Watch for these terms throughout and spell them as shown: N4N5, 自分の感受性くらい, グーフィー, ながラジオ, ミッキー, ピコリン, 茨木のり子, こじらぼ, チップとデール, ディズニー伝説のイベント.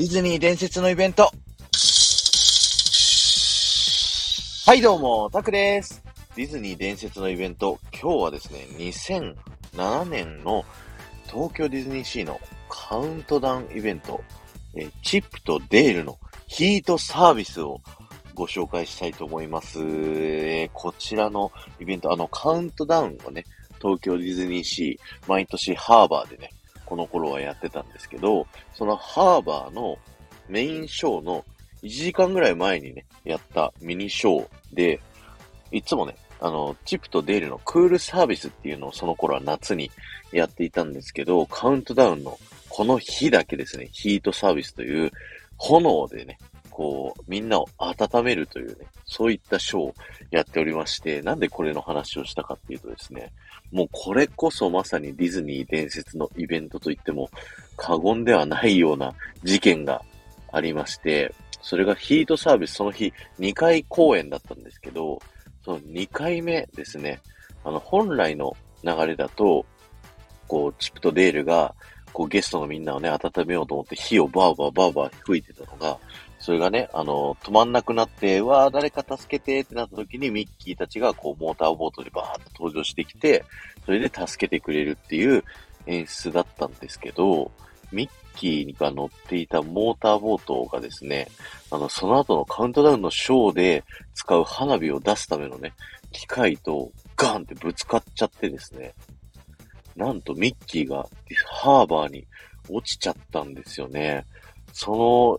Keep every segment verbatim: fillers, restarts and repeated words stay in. ディズニー伝説のイベント。はいどうも、タクです。ディズニー伝説のイベント、今日はですねにせんななねんの東京ディズニーシーのカウントダウンイベント、えチップとデールのヒートサービスをご紹介したいと思います、えー、こちらのイベント、あのカウントダウンをね、東京ディズニーシー毎年ハーバーでね、この頃はやってたんですけど、そのハーバーのメインショーのいちじかんぐらい前にね、やったミニショーで、いつもね、あの、チップとデールのクールサービスっていうのをその頃は夏にやっていたんですけど、カウントダウンのこの日だけですね、ヒートサービスという炎でね、こう、みんなを温めるというね、そういったショーをやっておりまして、なんでこれの話をしたかっていうとですね、もうこれこそまさにディズニー伝説のイベントといっても過言ではないような事件がありまして、それがヒートサービス、その日にかい公演だったんですけど、そのにかいめですね、あの本来の流れだと、こうチップとデールがこうゲストのみんなをね、温めようと思って火をバーバーバーバー吹いてたのが、それがね、あの、止まんなくなって、わー、誰か助けてってなった時にミッキーたちがこうモーターボートでバーッと登場してきて、それで助けてくれるっていう演出だったんですけど、ミッキーが乗っていたモーターボートがですね、あの、その後のカウントダウンのショーで使う花火を出すためのね、機械とガンってぶつかっちゃってですね、なんとミッキーがハーバーに落ちちゃったんですよね。その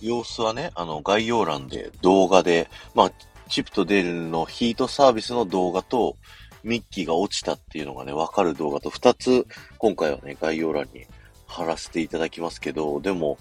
様子はね、あの概要欄で動画で、まあ、チップとデールのヒートサービスの動画とミッキーが落ちたっていうのがね、わかる動画とふたつ、今回はね、概要欄に貼らせていただきますけど、でも、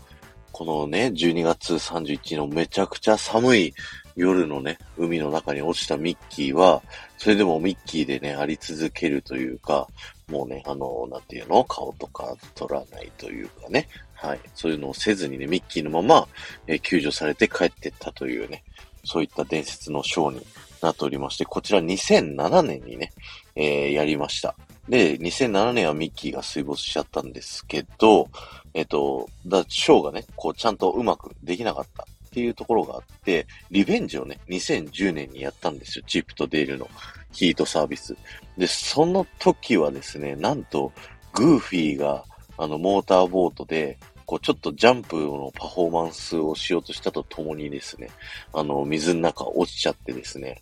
このね、じゅうにがつさんじゅういちにちのめちゃくちゃ寒い夜のね、海の中に落ちたミッキーは、それでもミッキーでね、あり続けるというか、もうね、あの、なんていうの、顔とか取らないというかね、はい、そういうのをせずにね、ミッキーのまま、えー、救助されて帰ってったというね、そういった伝説のショーになっておりまして、こちらにせんななねんにね、えー、やりました。で、にせんななねんはミッキーが水没しちゃったんですけど、えっと、だショーがね、こうちゃんとうまくできなかったっていうところがあって、リベンジをね、にせんじゅうねんにやったんですよ。チップとデールのヒートサービス。で、その時はですね、なんと、グーフィーが、あの、モーターボートで、こう、ちょっとジャンプのパフォーマンスをしようとしたとともにですね、あの、水の中落ちちゃってですね、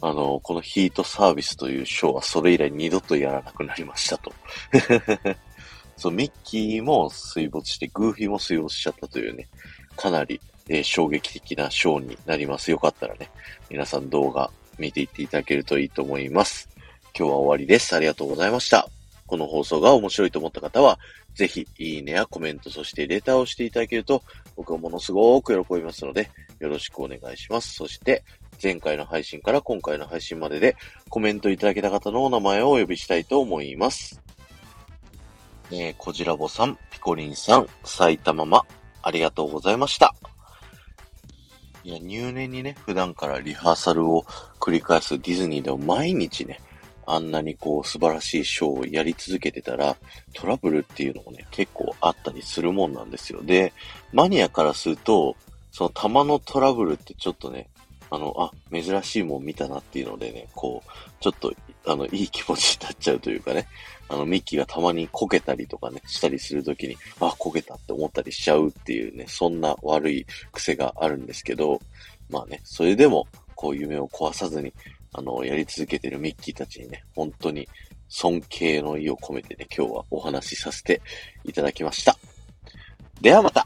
あの、このヒートサービスというショーはそれ以来二度とやらなくなりましたと。そう、ミッキーも水没して、グーフィーも水没しちゃったというね、かなり、えー、衝撃的なショーになります。よかったらね、皆さん動画見ていっていただけるといいと思います。今日は終わりです。ありがとうございました。この放送が面白いと思った方は、ぜひ、いいねやコメント、そしてレターをしていただけると、僕はものすごく喜びますので、よろしくお願いします。そして、前回の配信から今回の配信までで、コメントいただけた方のお名前をお呼びしたいと思います。えー、こじらぼさん、ピコリンさん、埼玉ま、ありがとうございました。いや、入念にね、普段からリハーサルを繰り返すディズニーでも毎日ね、あんなにこう素晴らしいショーをやり続けてたらトラブルっていうのもね結構あったりするもんなんですよ。で、マニアからするとその玉のトラブルってちょっとね、あの、あ、珍しいもん見たなっていうのでね、こうちょっとあのいい気持ちになっちゃうというかね、あのミッキーがたまにこけたりとかねしたりするときに、あ、こけたって思ったりしちゃうっていうね、そんな悪い癖があるんですけど、まあね、それでもこう夢を壊さずにあの、やり続けてるミッキーたちにね、本当に尊敬の意を込めてね、今日はお話しさせていただきました。ではまた。